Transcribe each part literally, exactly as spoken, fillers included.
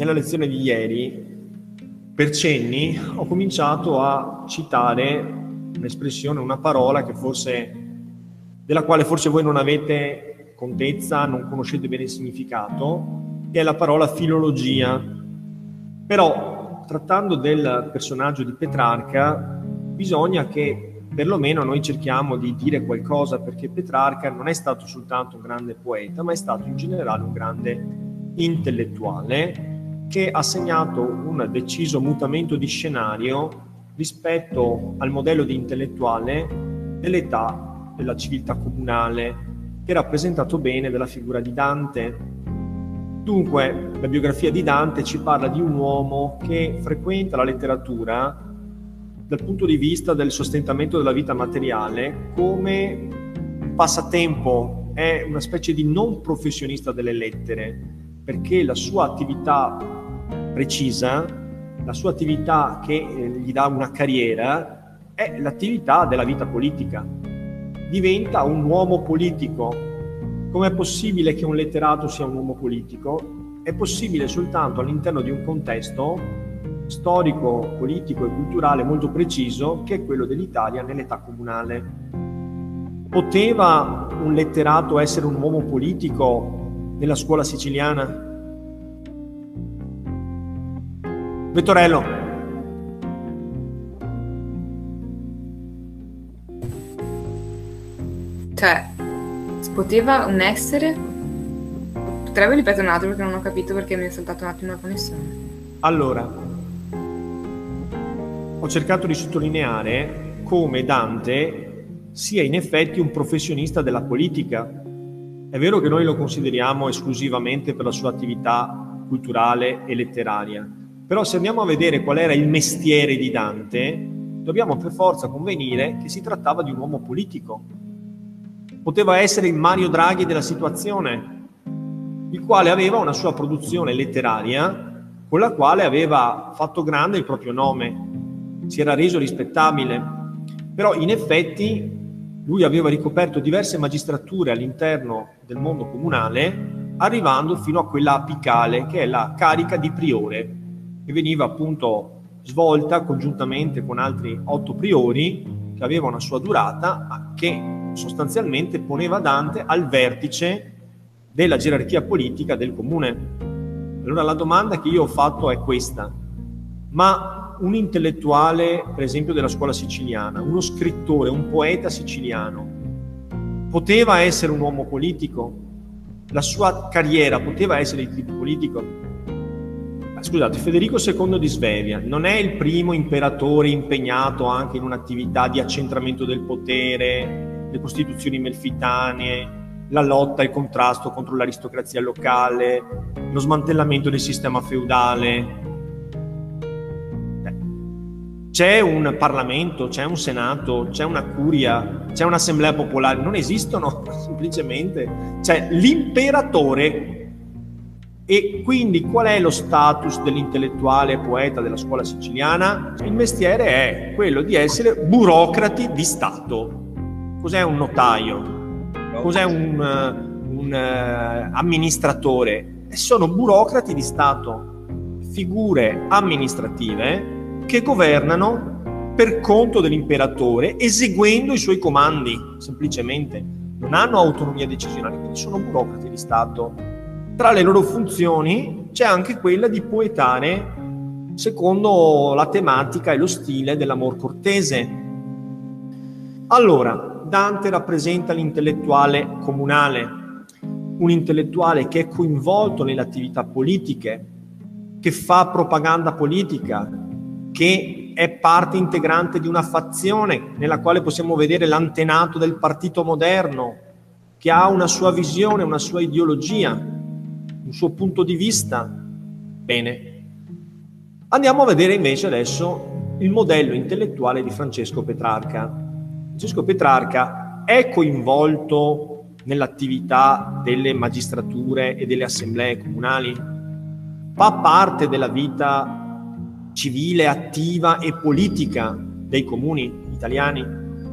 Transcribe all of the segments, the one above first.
nella lezione di ieri, per cenni, ho cominciato a citare un'espressione, una parola che forse, della quale forse voi non avete contezza, non conoscete bene il significato, che è la parola filologia. Però, trattando del personaggio di Petrarca, bisogna che perlomeno noi cerchiamo di dire qualcosa, perché Petrarca non è stato soltanto un grande poeta, ma è stato in generale un grande intellettuale che ha segnato un deciso mutamento di scenario rispetto al modello di intellettuale dell'età della civiltà comunale, che è rappresentato bene dalla figura di Dante. Dunque, la biografia di Dante ci parla di un uomo che frequenta la letteratura dal punto di vista del sostentamento della vita materiale come passatempo, è una specie di non professionista delle lettere, perché la sua attività precisa, la sua attività che gli dà una carriera, è l'attività della vita politica. Diventa un uomo politico. Com'è possibile che un letterato sia un uomo politico? È possibile soltanto all'interno di un contesto storico, politico e culturale molto preciso, che è quello dell'Italia nell'età comunale. Poteva un letterato essere un uomo politico nella scuola siciliana? Vettorello. Cioè, poteva un essere? Potrebbe ripetere un altro, perché non ho capito, perché mi è saltato un attimo la connessione. Allora, ho cercato di sottolineare come Dante sia in effetti un professionista della politica. È vero che noi lo consideriamo esclusivamente per la sua attività culturale e letteraria, però se andiamo a vedere qual era il mestiere di Dante, dobbiamo per forza convenire che si trattava di un uomo politico. Poteva essere il Mario Draghi della situazione, il quale aveva una sua produzione letteraria con la quale aveva fatto grande il proprio nome, si era reso rispettabile, però in effetti lui aveva ricoperto diverse magistrature all'interno del mondo comunale, arrivando fino a quella apicale, che è la carica di priore, che veniva appunto svolta congiuntamente con altri otto priori, che aveva una sua durata, ma che sostanzialmente poneva Dante al vertice della gerarchia politica del comune. Allora la domanda che io ho fatto è questa: ma un intellettuale, per esempio, della scuola siciliana, uno scrittore, un poeta siciliano, poteva essere un uomo politico? La sua carriera poteva essere di tipo politico? Scusate, Federico secondo di Svevia non è il primo imperatore impegnato anche in un'attività di accentramento del potere, le costituzioni melfitanee, la lotta e il contrasto contro l'aristocrazia locale, lo smantellamento del sistema feudale. C'è un Parlamento, c'è un Senato, c'è una Curia, c'è un'Assemblea Popolare, non esistono, semplicemente c'è l'imperatore. E quindi qual è lo status dell'intellettuale poeta della scuola siciliana? Il mestiere è quello di essere burocrati di Stato. Cos'è un notaio? Cos'è un, un uh, amministratore? Sono burocrati di Stato, figure amministrative che governano per conto dell'imperatore, eseguendo i suoi comandi, semplicemente. Non hanno autonomia decisionale, quindi sono burocrati di Stato. Tra le loro funzioni c'è anche quella di poetare secondo la tematica e lo stile dell'amor cortese. Allora, Dante rappresenta l'intellettuale comunale, un intellettuale che è coinvolto nelle attività politiche, che fa propaganda politica, che è parte integrante di una fazione nella quale possiamo vedere l'antenato del partito moderno, che ha una sua visione, una sua ideologia, un suo punto di vista. Bene, andiamo a vedere invece adesso il modello intellettuale di Francesco Petrarca. Francesco Petrarca è coinvolto nell'attività delle magistrature e delle assemblee comunali, fa parte della vita civile, attiva e politica dei comuni italiani.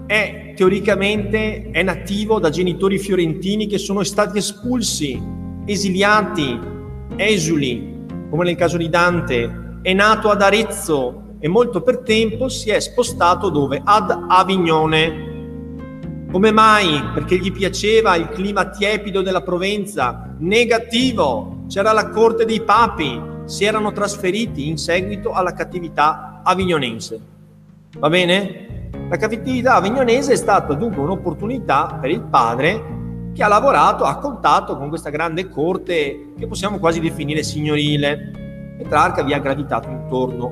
È teoricamente è nativo da genitori fiorentini che sono stati espulsi, esiliati, esuli, come nel caso di Dante, è nato ad Arezzo e molto per tempo si è spostato dove? Ad Avignone. Come mai? Perché gli piaceva il clima tiepido della Provenza? Negativo! C'era la corte dei papi, si erano trasferiti in seguito alla cattività avignonese. Va bene? La cattività avignonese è stata dunque un'opportunità per il padre, che ha lavorato, ha contatto con questa grande corte che possiamo quasi definire signorile. Petrarca vi ha gravitato intorno.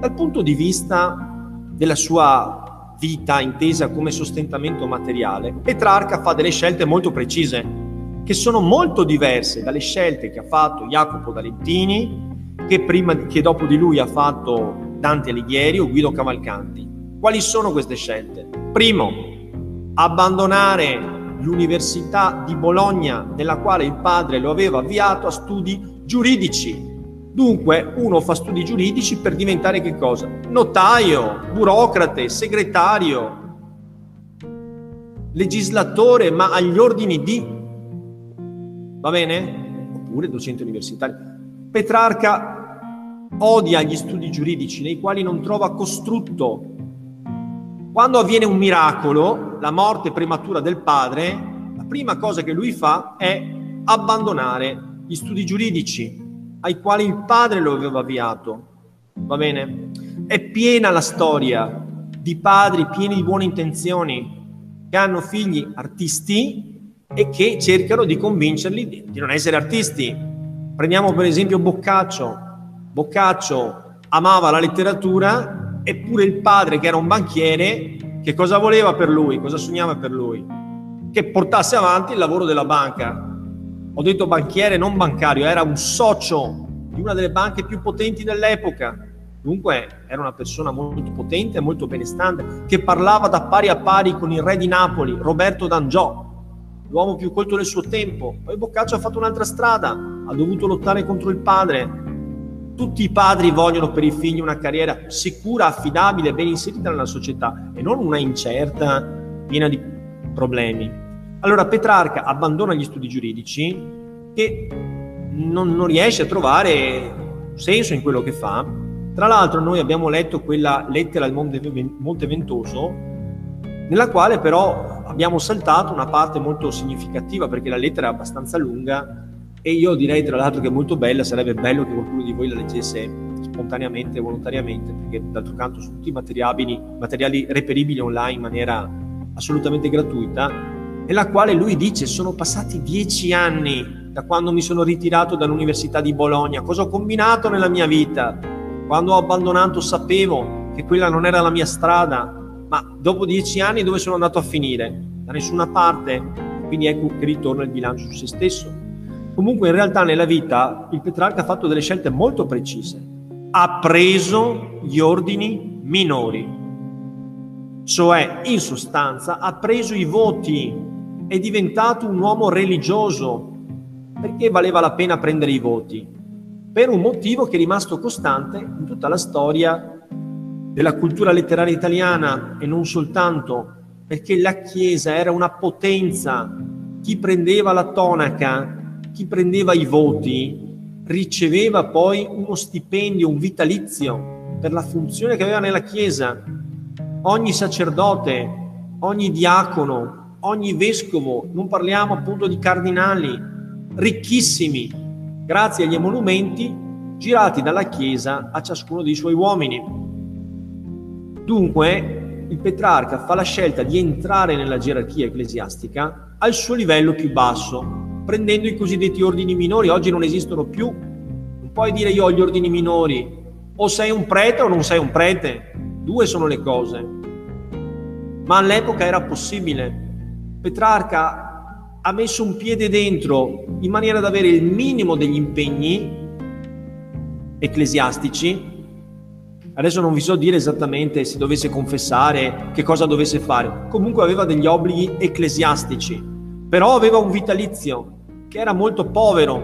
Dal punto di vista della sua vita intesa come sostentamento materiale, Petrarca fa delle scelte molto precise, che sono molto diverse dalle scelte che ha fatto Jacopo da Lentini, che, prima, che dopo di lui ha fatto Dante Alighieri o Guido Cavalcanti. Quali sono queste scelte? Primo, abbandonare l'università di Bologna, nella quale il padre lo aveva avviato a studi giuridici. Dunque uno fa studi giuridici per diventare che cosa? Notaio, burocrate, segretario, legislatore, ma agli ordini di, va bene? Oppure docente universitario. Petrarca odia gli studi giuridici, nei quali non trova costrutto. Quando avviene un miracolo, la morte prematura del padre, la prima cosa che lui fa è abbandonare gli studi giuridici ai quali il padre lo aveva avviato. Va bene? È piena la storia di padri pieni di buone intenzioni che hanno figli artisti e che cercano di convincerli di, di non essere artisti. Prendiamo per esempio Boccaccio. Boccaccio amava la letteratura, eppure il padre, che era un banchiere, che cosa voleva per lui? Cosa sognava per lui? Che portasse avanti il lavoro della banca. Ho detto banchiere, non bancario, era un socio di una delle banche più potenti dell'epoca. Dunque era una persona molto potente, molto benestante, che parlava da pari a pari con il re di Napoli, Roberto D'Angiò, l'uomo più colto del suo tempo. Poi Boccaccio ha fatto un'altra strada, ha dovuto lottare contro il padre. Tutti i padri vogliono per i figli una carriera sicura, affidabile, ben inserita nella società e non una incerta, piena di problemi. Allora Petrarca abbandona gli studi giuridici, che non, non riesce a trovare senso in quello che fa. Tra l'altro noi abbiamo letto quella lettera al Monteventoso, nella quale però abbiamo saltato una parte molto significativa, perché la lettera è abbastanza lunga. E io direi tra l'altro che è molto bella, sarebbe bello che qualcuno di voi la leggesse spontaneamente e volontariamente, perché d'altro canto sono tutti materiali, materiali reperibili online in maniera assolutamente gratuita, nella quale lui dice: sono passati dieci anni da quando mi sono ritirato dall'università di Bologna, cosa ho combinato nella mia vita? Quando ho abbandonato sapevo che quella non era la mia strada, ma dopo dieci anni dove sono andato a finire? Da nessuna parte. Quindi ecco che ritorna il bilancio su se stesso. Comunque in realtà nella vita il Petrarca ha fatto delle scelte molto precise. Ha preso gli ordini minori, cioè in sostanza ha preso i voti, è diventato un uomo religioso. Perché valeva la pena prendere i voti? Per un motivo che è rimasto costante in tutta la storia della cultura letteraria italiana e non soltanto, perché la Chiesa era una potenza. Chi prendeva la tonaca, chi prendeva i voti, riceveva poi uno stipendio, un vitalizio per la funzione che aveva nella Chiesa. Ogni sacerdote, ogni diacono, ogni vescovo, non parliamo appunto di cardinali, ricchissimi, grazie agli emolumenti girati dalla Chiesa a ciascuno dei suoi uomini. Dunque, il Petrarca fa la scelta di entrare nella gerarchia ecclesiastica al suo livello più basso, prendendo i cosiddetti ordini minori. Oggi non esistono più, non puoi dire io ho gli ordini minori, o sei un prete o non sei un prete, due sono le cose, ma all'epoca era possibile. Petrarca ha messo un piede dentro in maniera da avere il minimo degli impegni ecclesiastici. Adesso non vi so dire esattamente se dovesse confessare, che cosa dovesse fare, comunque aveva degli obblighi ecclesiastici, però aveva un vitalizio che era molto povero,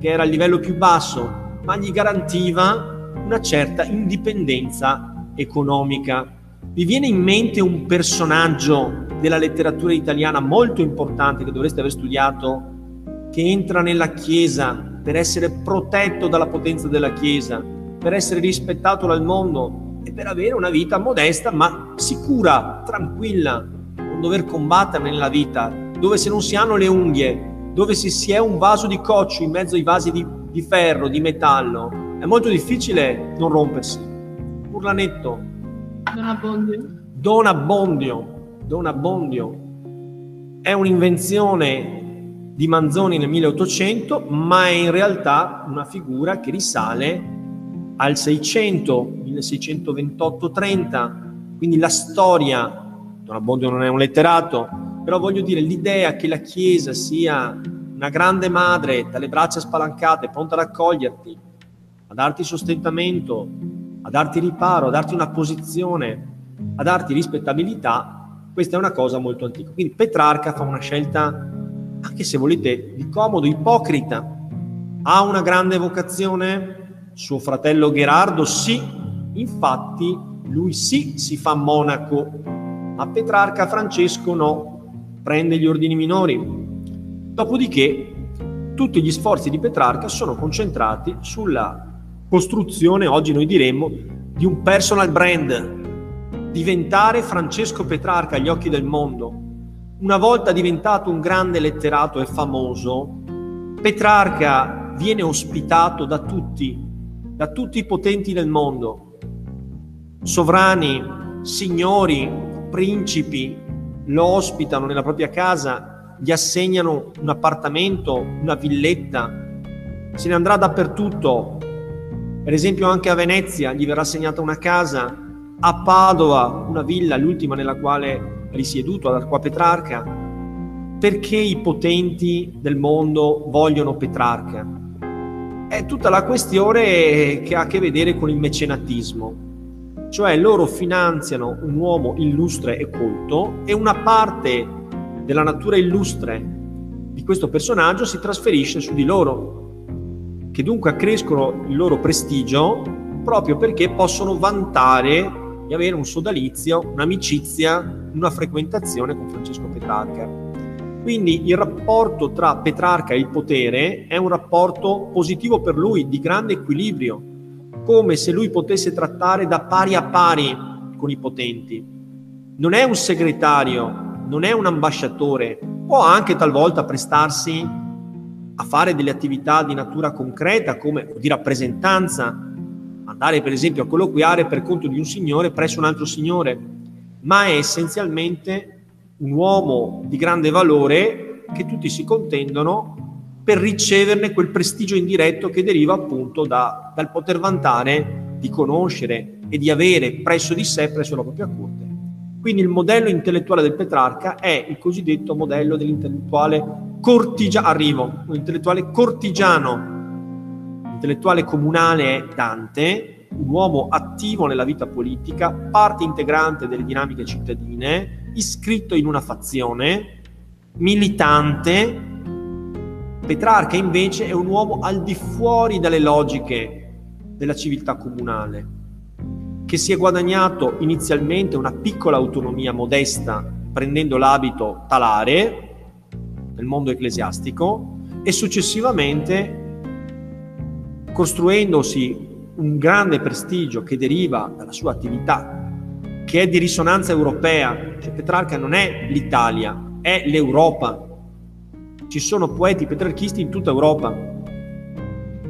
che era al livello più basso, ma gli garantiva una certa indipendenza economica. Vi viene in mente un personaggio della letteratura italiana molto importante che dovreste aver studiato, che entra nella Chiesa per essere protetto dalla potenza della Chiesa, per essere rispettato dal mondo e per avere una vita modesta ma sicura, tranquilla, non dover combattere nella vita, dove se non si hanno le unghie, dove se si è un vaso di coccio in mezzo ai vasi di, di ferro, di metallo, è molto difficile non rompersi. Burlanetto. Don Abbondio. Don Abbondio. Don Abbondio è un'invenzione di Manzoni nel milleottocento, ma è in realtà una figura che risale al seicento, milleseicentoventotto trenta, quindi la storia. Don Abbondio non è un letterato, però voglio dire, l'idea che la Chiesa sia una grande madre dalle braccia spalancate, pronta ad accoglierti, a darti sostentamento, a darti riparo, a darti una posizione, a darti rispettabilità, questa è una cosa molto antica. Quindi Petrarca fa una scelta, anche se volete, di comodo, ipocrita. Ha una grande vocazione? Suo fratello Gherardo sì, infatti lui sì si fa monaco, ma Petrarca Francesco no, prende gli ordini minori. Dopodiché tutti gli sforzi di Petrarca sono concentrati sulla costruzione, oggi noi diremmo, di un personal brand, diventare Francesco Petrarca agli occhi del mondo. Una volta diventato un grande letterato e famoso, Petrarca viene ospitato da tutti, da tutti i potenti del mondo, sovrani, signori, principi, lo ospitano nella propria casa, gli assegnano un appartamento, una villetta, se ne andrà dappertutto, per esempio anche a Venezia gli verrà assegnata una casa, a Padova una villa, l'ultima nella quale risieduto all'Arqua Petrarca, perché i potenti del mondo vogliono Petrarca. È tutta la questione che ha a che vedere con il mecenatismo, cioè loro finanziano un uomo illustre e colto e una parte della natura illustre di questo personaggio si trasferisce su di loro, che dunque accrescono il loro prestigio proprio perché possono vantare di avere un sodalizio, un'amicizia, una frequentazione con Francesco Petrarca. Quindi il rapporto tra Petrarca e il potere è un rapporto positivo per lui, di grande equilibrio, come se lui potesse trattare da pari a pari con i potenti. Non è un segretario, non è un ambasciatore, può anche talvolta prestarsi a fare delle attività di natura concreta, come di rappresentanza, andare per esempio a colloquiare per conto di un signore presso un altro signore, ma è essenzialmente un uomo di grande valore che tutti si contendono per riceverne quel prestigio indiretto che deriva appunto da, dal poter vantare di conoscere e di avere presso di sé, presso la propria corte. Quindi il modello intellettuale del Petrarca è il cosiddetto modello dell'intellettuale cortigiano, arrivo, un intellettuale cortigiano. Intellettuale comunale è Dante, un uomo attivo nella vita politica, parte integrante delle dinamiche cittadine, iscritto in una fazione, militante. Petrarca invece è un uomo al di fuori dalle logiche della civiltà comunale, che si è guadagnato inizialmente una piccola autonomia modesta prendendo l'abito talare nel mondo ecclesiastico e successivamente costruendosi un grande prestigio che deriva dalla sua attività, che è di risonanza europea. Cioè Petrarca non è l'Italia, è l'Europa. Ci sono poeti petrarchisti in tutta Europa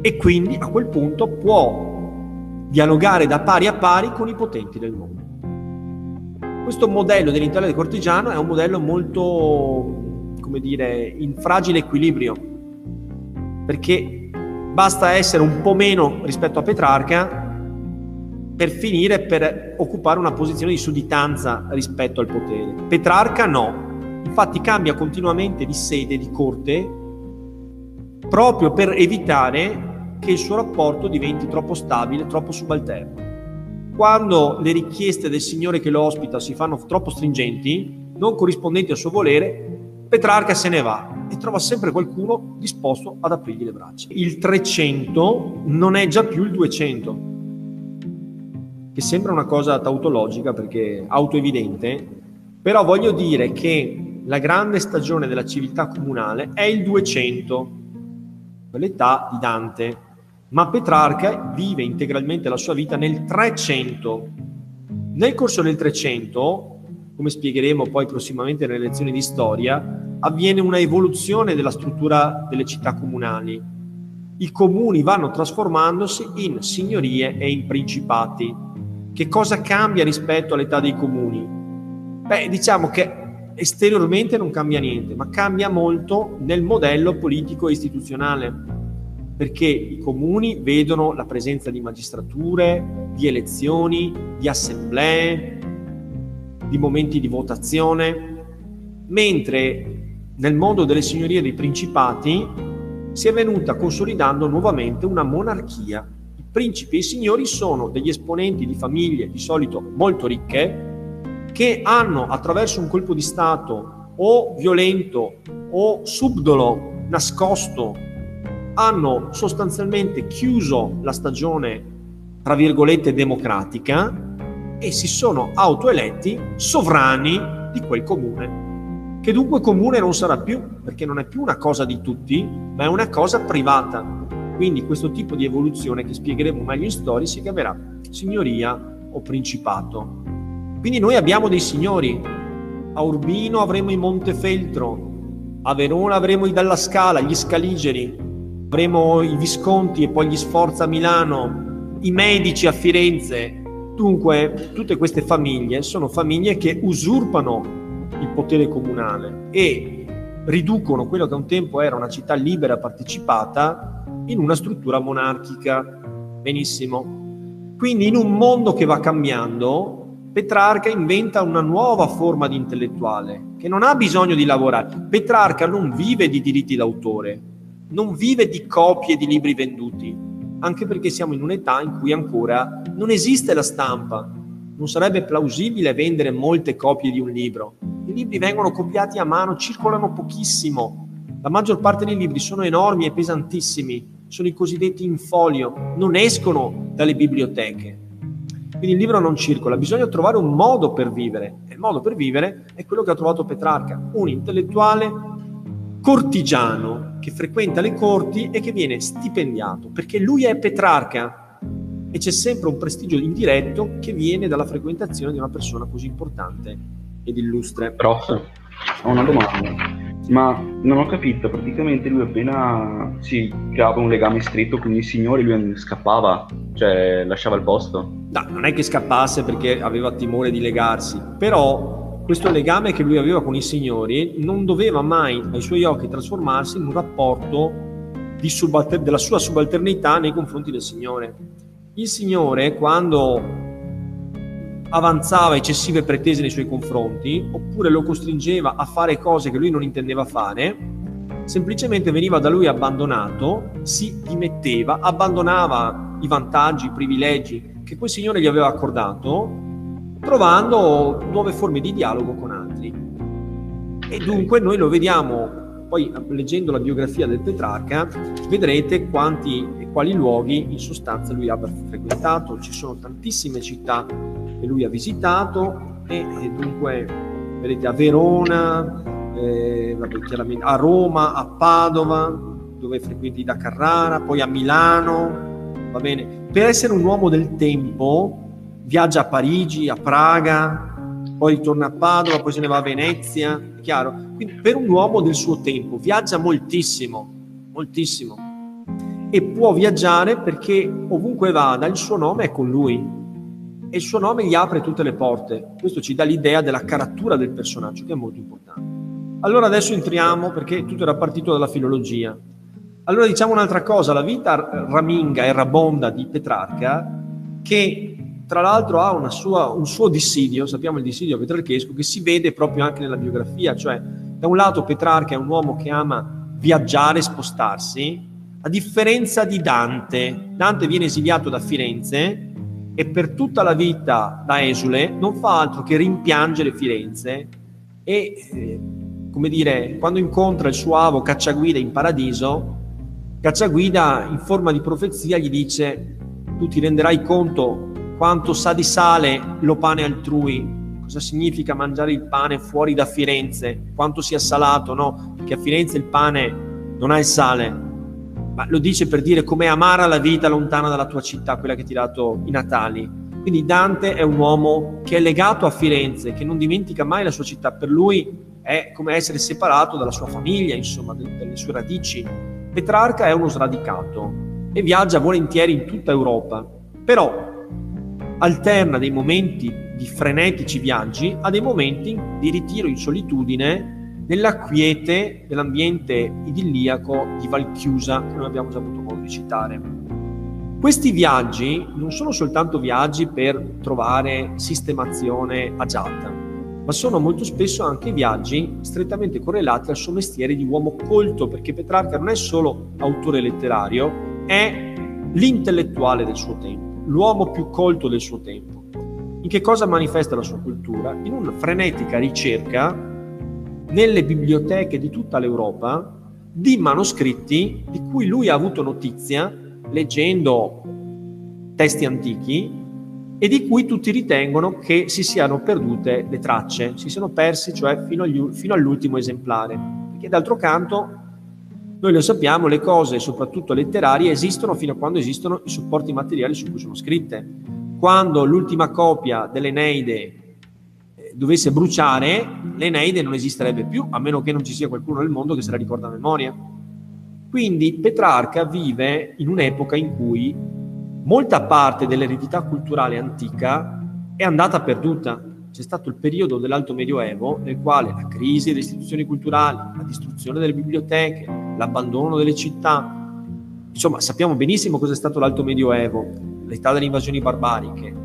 e quindi a quel punto può dialogare da pari a pari con i potenti del mondo. Questo modello dell'Italia cortigiano è un modello molto, come dire, in fragile equilibrio, perché basta essere un po' meno rispetto a Petrarca per finire per occupare una posizione di sudditanza rispetto al potere. Petrarca no, infatti cambia continuamente di sede, di corte, proprio per evitare che il suo rapporto diventi troppo stabile, troppo subalterno. Quando le richieste del signore che lo ospita si fanno troppo stringenti, non corrispondenti al suo volere, Petrarca se ne va e trova sempre qualcuno disposto ad aprirgli le braccia. Il trecento non è già più il duecento, che sembra una cosa tautologica perché autoevidente, però voglio dire che la grande stagione della civiltà comunale è il duecento, l'età di Dante, ma Petrarca vive integralmente la sua vita nel trecento. Nel corso del trecento, come spiegheremo poi prossimamente nelle lezioni di storia, avviene una evoluzione della struttura delle città comunali. I comuni vanno trasformandosi in signorie e in principati. Che cosa cambia rispetto all'età dei comuni? Beh, diciamo che esteriormente non cambia niente, ma cambia molto nel modello politico e istituzionale, perché i comuni vedono la presenza di magistrature, di elezioni, di assemblee, di momenti di votazione, mentre nel mondo delle signorie e dei principati si è venuta consolidando nuovamente una monarchia. I principi e i signori sono degli esponenti di famiglie di solito molto ricche, che hanno attraverso un colpo di Stato o violento o subdolo, nascosto, hanno sostanzialmente chiuso la stagione tra virgolette democratica e si sono autoeletti sovrani di quel comune, che dunque comune non sarà più, perché non è più una cosa di tutti, ma è una cosa privata. Quindi questo tipo di evoluzione, che spiegheremo meglio in storia, si chiamerà signoria o principato. Quindi noi abbiamo dei signori, a Urbino avremo i Montefeltro, a Verona avremo i della Scala, gli Scaligeri, avremo i Visconti e poi gli Sforza a Milano, i Medici a Firenze. Dunque tutte queste famiglie sono famiglie che usurpano il potere comunale e riducono quello che un tempo era una città libera e partecipata in una struttura monarchica. Benissimo. Quindi in un mondo che va cambiando, Petrarca inventa una nuova forma di intellettuale che non ha bisogno di lavorare. Petrarca non vive di diritti d'autore, non vive di copie di libri venduti, anche perché siamo in un'età in cui ancora non esiste la stampa. Non sarebbe plausibile vendere molte copie di un libro. I libri vengono copiati a mano, circolano pochissimo. La maggior parte dei libri sono enormi e pesantissimi, sono i cosiddetti in folio, non escono dalle biblioteche. Quindi il libro non circola, bisogna trovare un modo per vivere, e il modo per vivere è quello che ha trovato Petrarca, un intellettuale cortigiano che frequenta le corti e che viene stipendiato, perché lui è Petrarca e c'è sempre un prestigio indiretto che viene dalla frequentazione di una persona così importante ed illustre. Prof, ho una domanda, ma non ho capito, praticamente lui appena si creava un legame stretto con i signori, lui scappava, cioè lasciava il posto? No, non è che scappasse perché aveva timore di legarsi, però questo legame che lui aveva con i signori non doveva mai ai suoi occhi trasformarsi in un rapporto di subalter- della sua subalternità nei confronti del signore. Il signore, quando avanzava eccessive pretese nei suoi confronti oppure lo costringeva a fare cose che lui non intendeva fare, semplicemente veniva da lui abbandonato, si dimetteva, abbandonava i vantaggi, i privilegi che quel signore gli aveva accordato, trovando nuove forme di dialogo con altri. E dunque noi lo vediamo, poi leggendo la biografia del Petrarca, vedrete quanti e quali luoghi in sostanza lui abbia frequentato. Ci sono tantissime città che lui ha visitato e, e dunque vedete a Verona, eh, vabbè, chiaramente, a Roma, a Padova, dove frequenti da Carrara, poi a Milano. Va bene, per essere un uomo del tempo viaggia a Parigi, a Praga, poi ritorna a Padova, poi se ne va a Venezia, è chiaro? Quindi per un uomo del suo tempo viaggia moltissimo, moltissimo, e può viaggiare perché ovunque vada il suo nome è con lui e il suo nome gli apre tutte le porte. Questo ci dà l'idea della carattura del personaggio, che è molto importante. Allora adesso entriamo, perché tutto era partito dalla filologia. Allora diciamo un'altra cosa, la vita raminga e rabonda di Petrarca, che tra l'altro ha una sua, un suo dissidio, sappiamo il dissidio petrarchesco, che si vede proprio anche nella biografia, cioè da un lato Petrarca è un uomo che ama viaggiare, spostarsi, a differenza di Dante. Dante viene esiliato da Firenze e per tutta la vita da esule non fa altro che rimpiangere Firenze e, eh, come dire, quando incontra il suo avo Cacciaguida in paradiso, Cacciaguida in forma di profezia gli dice: tu ti renderai conto quanto sa di sale lo pane altrui, cosa significa mangiare il pane fuori da Firenze, quanto sia salato, no? Perché a Firenze il pane non ha il sale, ma lo dice per dire com'è amara la vita lontana dalla tua città, quella che ti ha dato i natali. Quindi Dante è un uomo che è legato a Firenze, che non dimentica mai la sua città, per lui è come essere separato dalla sua famiglia, insomma, dalle sue radici. Petrarca è uno sradicato e viaggia volentieri in tutta Europa, però alterna dei momenti di frenetici viaggi a dei momenti di ritiro in solitudine nella quiete dell'ambiente idilliaco di Valchiusa, che noi abbiamo già avuto modo di citare. Questi viaggi non sono soltanto viaggi per trovare sistemazione agiata, ma sono molto spesso anche viaggi strettamente correlati al suo mestiere di uomo colto, perché Petrarca non è solo autore letterario, è l'intellettuale del suo tempo, l'uomo più colto del suo tempo. In che cosa manifesta la sua cultura? In una frenetica ricerca nelle biblioteche di tutta l'Europa di manoscritti di cui lui ha avuto notizia leggendo testi antichi e di cui tutti ritengono che si siano perdute le tracce, si siano persi cioè fino, agli, fino all'ultimo esemplare, perché d'altro canto noi lo sappiamo, le cose soprattutto letterarie esistono fino a quando esistono i supporti materiali su cui sono scritte. Quando l'ultima copia dell'Eneide dovesse bruciare, l'Eneide non esisterebbe più, a meno che non ci sia qualcuno nel mondo che se la ricorda a memoria. Quindi Petrarca vive in un'epoca in cui molta parte dell'eredità culturale antica è andata perduta. C'è stato il periodo dell'Alto Medioevo nel quale la crisi delle istituzioni culturali, la distruzione delle biblioteche, l'abbandono delle città, insomma sappiamo benissimo cosa è stato l'Alto Medioevo, l'età delle invasioni barbariche.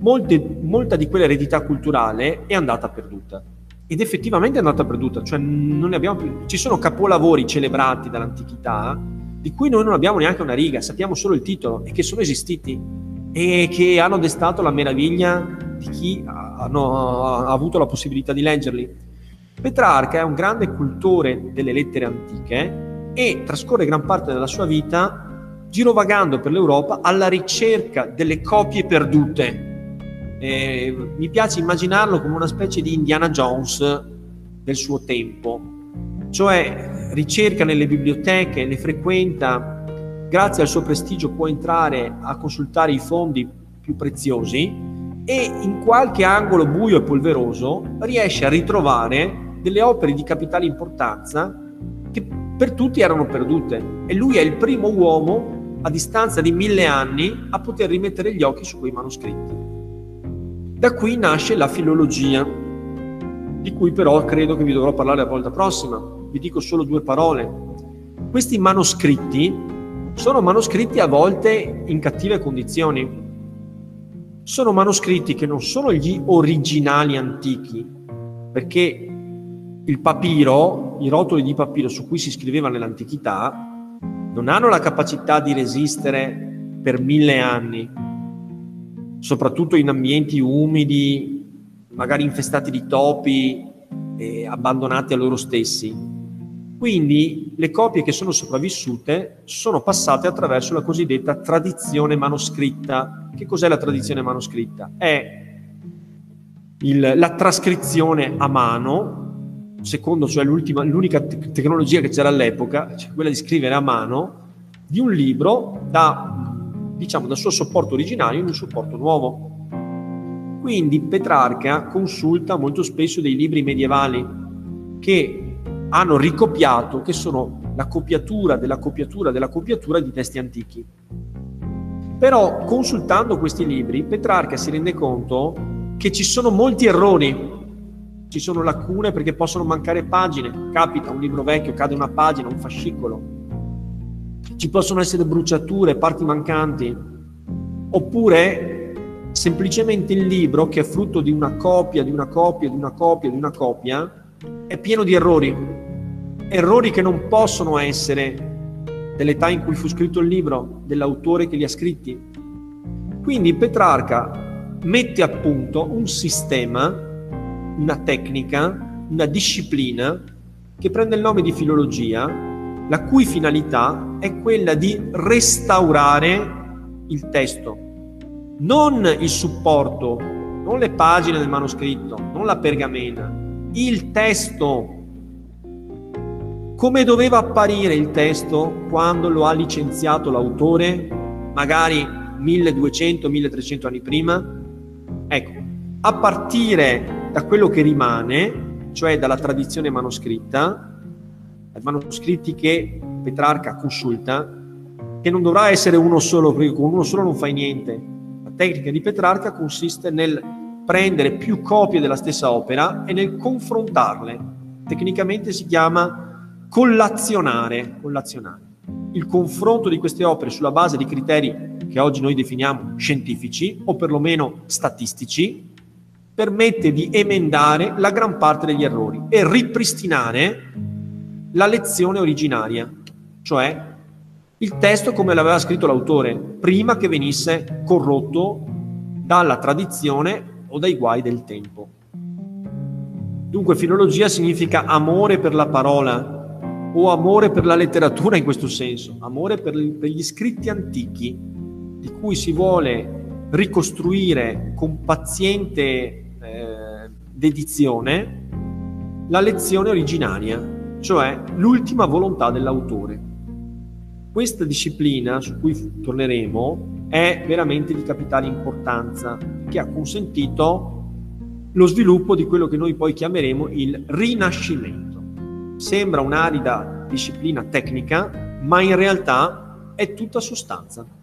Molte, molta di quell'eredità culturale è andata perduta, ed effettivamente è andata perduta, cioè non ne abbiamo più. Ci sono capolavori celebrati dall'antichità di cui noi non abbiamo neanche una riga, sappiamo solo il titolo, e che sono esistiti e che hanno destato la meraviglia di chi ha, no, ha avuto la possibilità di leggerli. Petrarca è un grande cultore delle lettere antiche e trascorre gran parte della sua vita girovagando per l'Europa alla ricerca delle copie perdute. Eh, mi piace immaginarlo come una specie di Indiana Jones del suo tempo, cioè ricerca nelle biblioteche, le frequenta, grazie al suo prestigio può entrare a consultare i fondi più preziosi e in qualche angolo buio e polveroso riesce a ritrovare delle opere di capitale importanza che per tutti erano perdute, e lui è il primo uomo a distanza di mille anni a poter rimettere gli occhi su quei manoscritti. Da qui nasce la filologia, di cui però credo che vi dovrò parlare la volta prossima. Vi dico solo due parole. Questi manoscritti sono manoscritti a volte in cattive condizioni. Sono manoscritti che non sono gli originali antichi, perché il papiro, i rotoli di papiro su cui si scriveva nell'antichità, non hanno la capacità di resistere per mille anni, soprattutto in ambienti umidi, magari infestati di topi, eh, abbandonati a loro stessi. Quindi le copie che sono sopravvissute sono passate attraverso la cosiddetta tradizione manoscritta. Che cos'è la tradizione manoscritta? È il, la trascrizione a mano, secondo cioè l'ultima, l'unica te- tecnologia che c'era all'epoca, cioè quella di scrivere a mano, di un libro da... diciamo dal suo supporto originario in un supporto nuovo. Quindi Petrarca consulta molto spesso dei libri medievali che hanno ricopiato, che sono la copiatura della copiatura della copiatura di testi antichi. Però consultando questi libri Petrarca si rende conto che ci sono molti errori, ci sono lacune perché possono mancare pagine, capita un libro vecchio, cade una pagina, un fascicolo. Ci possono essere bruciature, parti mancanti, oppure semplicemente il libro, che è frutto di una copia, di una copia, di una copia, di una copia, è pieno di errori. Errori che non possono essere dell'età in cui fu scritto il libro, dell'autore che li ha scritti. Quindi Petrarca mette a punto un sistema, una tecnica, una disciplina che prende il nome di filologia, la cui finalità è quella di restaurare il testo, non il supporto, non le pagine del manoscritto, non la pergamena, il testo, come doveva apparire il testo quando lo ha licenziato l'autore, magari milleduecento milletrecento anni prima? Ecco, a partire da quello che rimane, cioè dalla tradizione manoscritta, dai manoscritti che Petrarca consulta, che non dovrà essere uno solo, perché con uno solo non fai niente. La tecnica di Petrarca consiste nel prendere più copie della stessa opera e nel confrontarle. Tecnicamente si chiama collazionare, collazionare. Il confronto di queste opere sulla base di criteri che oggi noi definiamo scientifici o perlomeno statistici permette di emendare la gran parte degli errori e ripristinare la lezione originaria, cioè il testo come l'aveva scritto l'autore, prima che venisse corrotto dalla tradizione o dai guai del tempo. Dunque, filologia significa amore per la parola o amore per la letteratura in questo senso, amore per gli scritti antichi, di cui si vuole ricostruire con paziente eh, dedizione la lezione originaria, cioè l'ultima volontà dell'autore. Questa disciplina, su cui torneremo, è veramente di capitale importanza, che ha consentito lo sviluppo di quello che noi poi chiameremo il Rinascimento. Sembra un'arida disciplina tecnica, ma in realtà è tutta sostanza.